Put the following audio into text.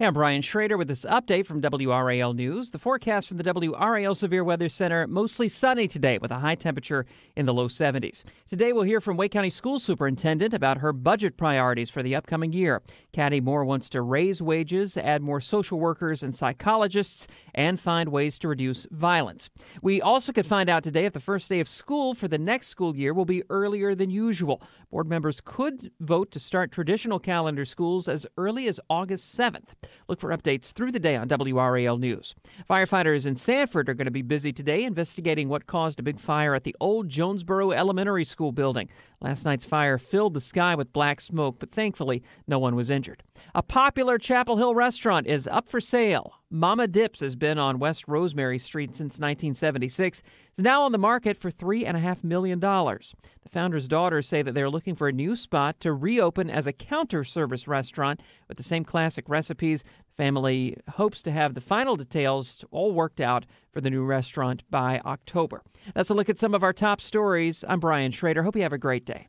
And I'm Brian Schrader with this update from WRAL News. The forecast from the WRAL Severe Weather Center, mostly sunny today with a high temperature in the low 70s. Today we'll hear from Wake County School Superintendent about her budget priorities for the upcoming year. Caddy Moore wants to raise wages, add more social workers and psychologists, and find ways to reduce violence. We also could find out today if the first day of school for the next school year will be earlier than usual. Board members could vote to start traditional calendar schools as early as August 7th. Look for updates through the day on WRAL News. Firefighters in Sanford are going to be busy today investigating what caused a big fire at the old Jonesboro Elementary School building. Last night's fire filled the sky with black smoke, but thankfully no one was injured. A popular Chapel Hill restaurant is up for sale. Mama Dips has been on West Rosemary Street since 1976. It's now on the market for $3.5 million. The founder's daughters say that they're looking for a new spot to reopen as a counter service restaurant with the same classic recipes. The family hopes to have the final details all worked out for the new restaurant by October. That's a look at some of our top stories. I'm Brian Schrader. Hope you have a great day.